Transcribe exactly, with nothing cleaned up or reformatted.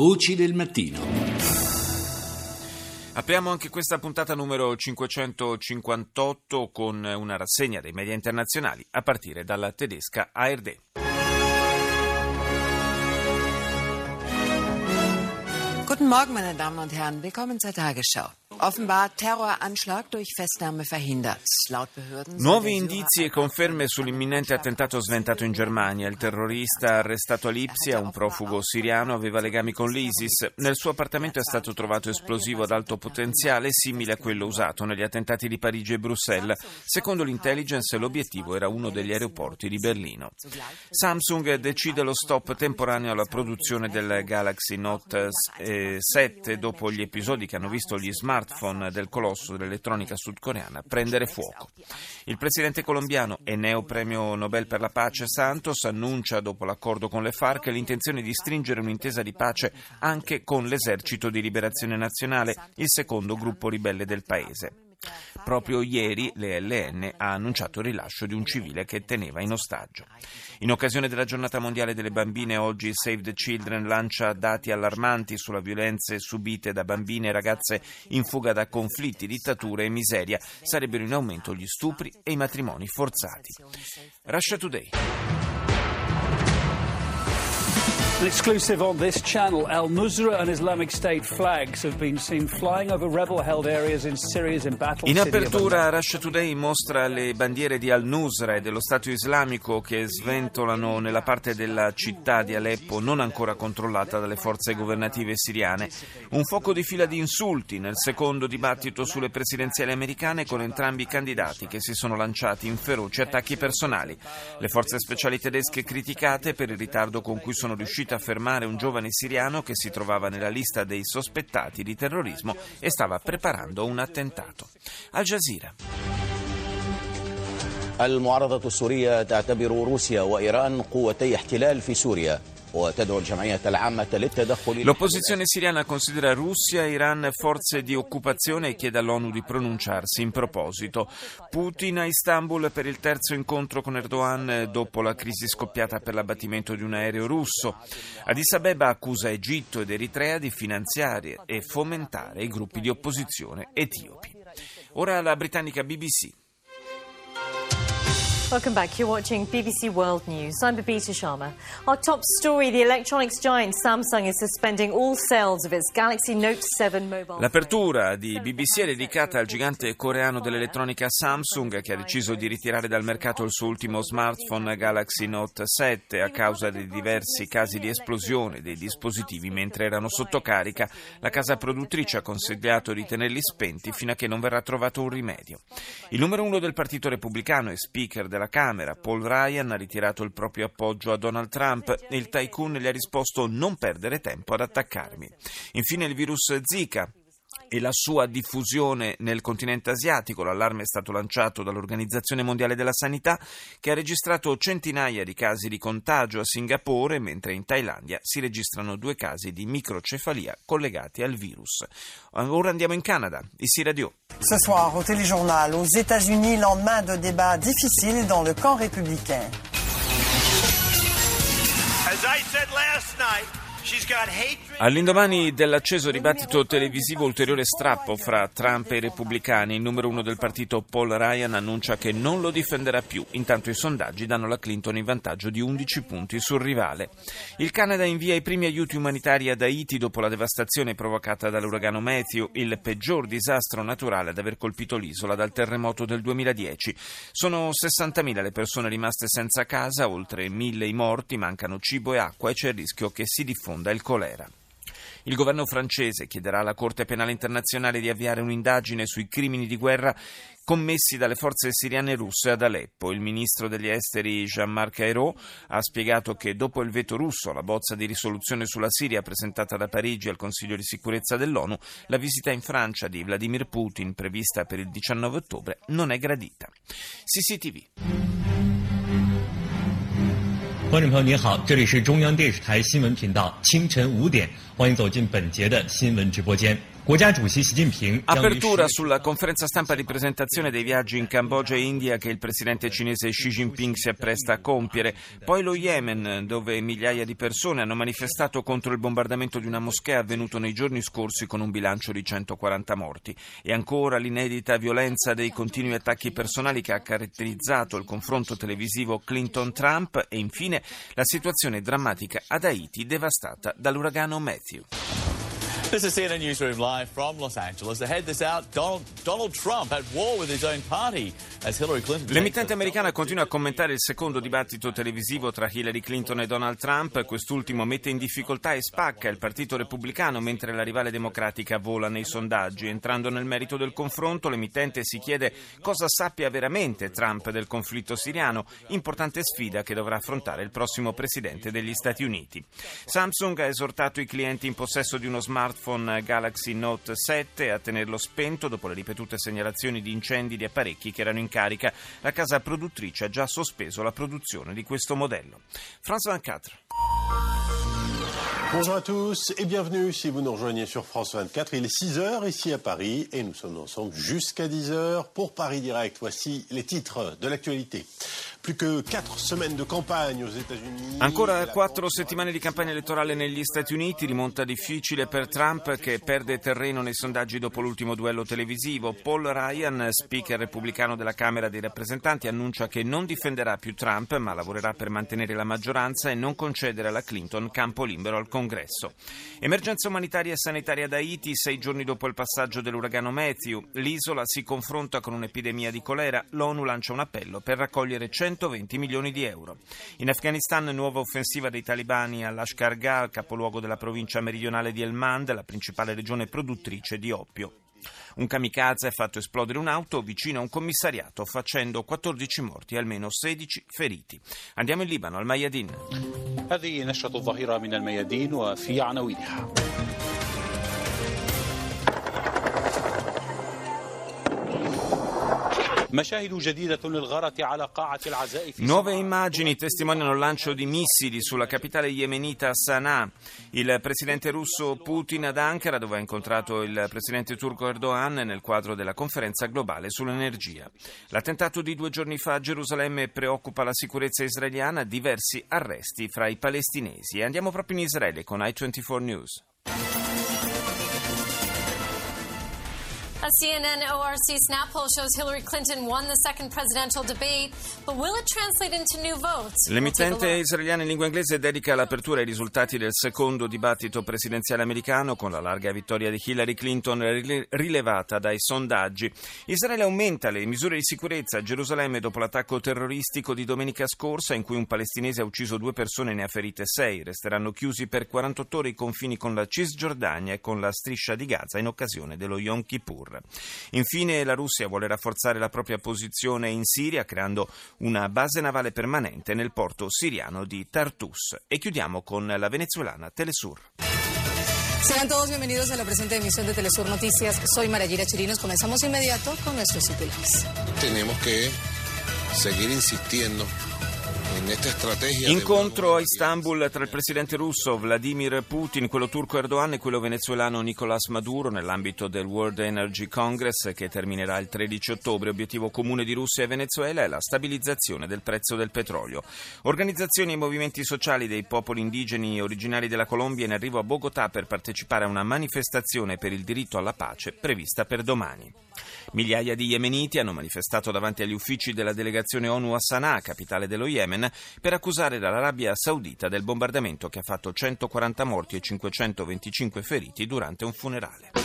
Voci del mattino. Apriamo anche questa puntata numero cinquecentocinquantotto con una rassegna dei media internazionali a partire dalla tedesca A R D. Guten Morgen, meine Damen und Herren, willkommen zur Tagesschau. Offenbar Terroranschlag durch Festnahme verhindert. Laut Behörden nuovi indizi e conferme sull'imminente attentato sventato in Germania. Il terrorista arrestato a Lipsia, un profugo siriano, aveva legami con l'ISIS. Nel suo appartamento è stato trovato esplosivo ad alto potenziale simile a quello usato negli attentati di Parigi e Bruxelles. Secondo l'intelligence l'obiettivo era uno degli aeroporti di Berlino. Samsung decide lo stop temporaneo alla produzione del Galaxy Note sette dopo gli episodi che hanno visto gli smart del colosso dell'elettronica sudcoreana prendere fuoco. Il presidente colombiano e neo premio Nobel per la pace Santos annuncia dopo l'accordo con le FARC l'intenzione di stringere un'intesa di pace anche con l'esercito di liberazione nazionale, il secondo gruppo ribelle del paese. Proprio ieri l'E L N ha annunciato il rilascio di un civile che teneva in ostaggio. In occasione della giornata mondiale delle bambine, oggi Save the Children lancia dati allarmanti sulle violenze subite da bambine e ragazze in fuga da conflitti, dittature e miseria. Sarebbero in aumento gli stupri e i matrimoni forzati. Russia Today. An exclusive on this channel, Al-Nusra and Islamic State flags have been seen flying over rebel-held areas in Syria's embattled city of Al-Nusra. In apertura, Russia Today mostra le bandiere di Al-Nusra e dello Stato islamico che sventolano nella parte della città di Aleppo non ancora controllata dalle forze governative siriane. Un fuoco di fila di insulti nel secondo dibattito sulle presidenziali americane con entrambi i candidati che si sono lanciati in feroci attacchi personali. Le forze speciali tedesche criticate per il ritardo con cui sono riuscite a fermare un giovane siriano che si trovava nella lista dei sospettati di terrorismo e stava preparando un attentato. Al Jazeera. المعارضة السورية تعتبر روسيا وإيران قوتي احتلال في سوريا. L'opposizione siriana considera Russia e Iran forze di occupazione e chiede all'ONU di pronunciarsi in proposito. Putin a Istanbul per il terzo incontro con Erdogan dopo la crisi scoppiata per l'abbattimento di un aereo russo. Addis Abeba accusa Egitto ed Eritrea di finanziare e fomentare i gruppi di opposizione etiopi. Ora la britannica B B C. Welcome back. You're watching B B C World News. I'm Babita Sharma. Our top story, the electronics giant Samsung is suspending all sales of its Galaxy Note seven mobile. L'apertura di B B C è dedicata al gigante coreano dell'elettronica Samsung che ha deciso di ritirare dal mercato il suo ultimo smartphone Galaxy Note sette a causa dei diversi casi di esplosione dei dispositivi mentre erano sotto carica. La casa produttrice ha consigliato di tenerli spenti fino a che non verrà trovato un rimedio. Il numero uno del Partito Repubblicano e speaker del la Camera, Paul Ryan, ha ritirato il proprio appoggio a Donald Trump e il tycoon gli ha risposto: non perdere tempo ad attaccarmi. Infine il virus Zika e la sua diffusione nel continente asiatico. L'allarme è stato lanciato dall'Organizzazione Mondiale della Sanità che ha registrato centinaia di casi di contagio a Singapore, mentre in Thailandia si registrano due casi di microcefalia collegati al virus. Ora andiamo in Canada, I C Radio. Ce soir au téléjournal, aux États-Unis, lendemain de débats difficiles dans le camp républicain. As I said last night, all'indomani dell'acceso dibattito televisivo, ulteriore strappo fra Trump e i repubblicani, il numero uno del partito Paul Ryan annuncia che non lo difenderà più. Intanto i sondaggi danno la Clinton in vantaggio di undici punti sul rivale. Il Canada invia i primi aiuti umanitari ad Haiti dopo la devastazione provocata dall'uragano Matthew, il peggior disastro naturale ad aver colpito l'isola dal terremoto del duemiladieci. Sono sessantamila le persone rimaste senza casa, oltre mille i morti, mancano cibo e acqua e c'è il rischio che si diffonda il colera. Il governo francese chiederà alla Corte Penale Internazionale di avviare un'indagine sui crimini di guerra commessi dalle forze siriane russe ad Aleppo. Il ministro degli esteri Jean-Marc Ayrault ha spiegato che dopo il veto russo alla bozza di risoluzione sulla Siria presentata da Parigi al Consiglio di sicurezza dell'ONU, la visita in Francia di Vladimir Putin prevista per il diciannove ottobre non è gradita. C C T V. Apertura sulla conferenza stampa di presentazione dei viaggi in Cambogia e India che il presidente cinese Xi Jinping si appresta a compiere. Poi lo Yemen, dove migliaia di persone hanno manifestato contro il bombardamento di una moschea avvenuto nei giorni scorsi con un bilancio di centoquaranta morti. E ancora l'inedita violenza dei continui attacchi personali che ha caratterizzato il confronto televisivo Clinton-Trump e infine la situazione drammatica ad Haiti devastata dall'uragano Matthew. This is C N N Newsroom live from Los Angeles. To head this out, Donald, Donald Trump at war with his own party as Hillary Clinton. L'emittente americana continua a commentare il secondo dibattito televisivo tra Hillary Clinton e Donald Trump. Quest'ultimo mette in difficoltà e spacca il partito repubblicano, mentre la rivale democratica vola nei sondaggi. Entrando nel merito del confronto, l'emittente si chiede cosa sappia veramente Trump del conflitto siriano, importante sfida che dovrà affrontare il prossimo presidente degli Stati Uniti. Samsung ha esortato i clienti in possesso di uno smartphone Galaxy Note sette a tenerlo spento dopo le ripetute segnalazioni di incendi di apparecchi che erano in carica. La casa produttrice ha già sospeso la produzione di questo modello. France ventiquattro. Bonjour à tous et bienvenue si vous nous rejoignez sur France vingt-quatre. Il est six heures ici à Paris et nous sommes ensemble jusqu'à dix heures pour Paris Direct. Voici les titres de l'actualité. Plus que quattro semaines de campagne aux États-Unis. Ancora quattro settimane di campagna elettorale negli Stati Uniti, rimonta difficile per Trump che perde terreno nei sondaggi dopo l'ultimo duello televisivo. Paul Ryan, speaker repubblicano della Camera dei rappresentanti, annuncia che non difenderà più Trump ma lavorerà per mantenere la maggioranza e non concedere alla Clinton campo libero al Congresso. Emergenza umanitaria e sanitaria ad Haiti, sei giorni dopo il passaggio dell'uragano Matthew. L'isola si confronta con un'epidemia di colera. L'ONU lancia un appello per raccogliere centoventi milioni di euro. In Afghanistan, nuova offensiva dei talebani a Lashkar-Gah, capoluogo della provincia meridionale di Helmand, la principale regione produttrice di oppio. Un kamikaze ha fatto esplodere un'auto vicino a un commissariato, facendo quattordici morti e almeno sedici feriti. Andiamo in Libano, al Mayadin. هذه نشرة الظهيرة من الميادين وفي عناوينها Nuove immagini testimoniano il lancio di missili sulla capitale yemenita Sana'a. Il presidente russo Putin ad Ankara, dove ha incontrato il presidente turco Erdogan nel quadro della conferenza globale sull'energia. L'attentato di due giorni fa a Gerusalemme preoccupa la sicurezza israeliana, diversi arresti fra i palestinesi. E andiamo proprio in Israele con i ventiquattro News. A C N N O R C snap poll shows Hillary Clinton won the second presidential debate, but will it translate into new votes? L'emittente israeliana in lingua inglese dedica l'apertura ai risultati del secondo dibattito presidenziale americano con la larga vittoria di Hillary Clinton rilevata dai sondaggi. Israele aumenta le misure di sicurezza a Gerusalemme dopo l'attacco terroristico di domenica scorsa in cui un palestinese ha ucciso due persone e ne ha ferite sei. Resteranno chiusi per quarantotto ore i confini con la Cisgiordania e con la striscia di Gaza in occasione dello Yom Kippur. Infine la Russia vuole rafforzare la propria posizione in Siria creando una base navale permanente nel porto siriano di Tartus. E chiudiamo con la venezuelana Telesur. Sean todos bienvenidos a la presente emisión de Telesur Noticias. Soy Marayra Chirinos. Comenzamos inmediato con nuestros titulares. Tenemos que seguir insistiendo. Incontro a Istanbul tra il presidente russo Vladimir Putin, quello turco Erdogan e quello venezuelano Nicolás Maduro nell'ambito del World Energy Congress che terminerà il tredici ottobre. Obiettivo comune di Russia e Venezuela è la stabilizzazione del prezzo del petrolio. Organizzazioni e movimenti sociali dei popoli indigeni originari della Colombia in arrivo a Bogotà per partecipare a una manifestazione per il diritto alla pace prevista per domani. Migliaia di yemeniti hanno manifestato davanti agli uffici della delegazione ONU a Sana'a, capitale dello Yemen, per accusare l'Arabia Saudita del bombardamento che ha fatto centoquaranta morti e cinquecentoventicinque feriti durante un funerale.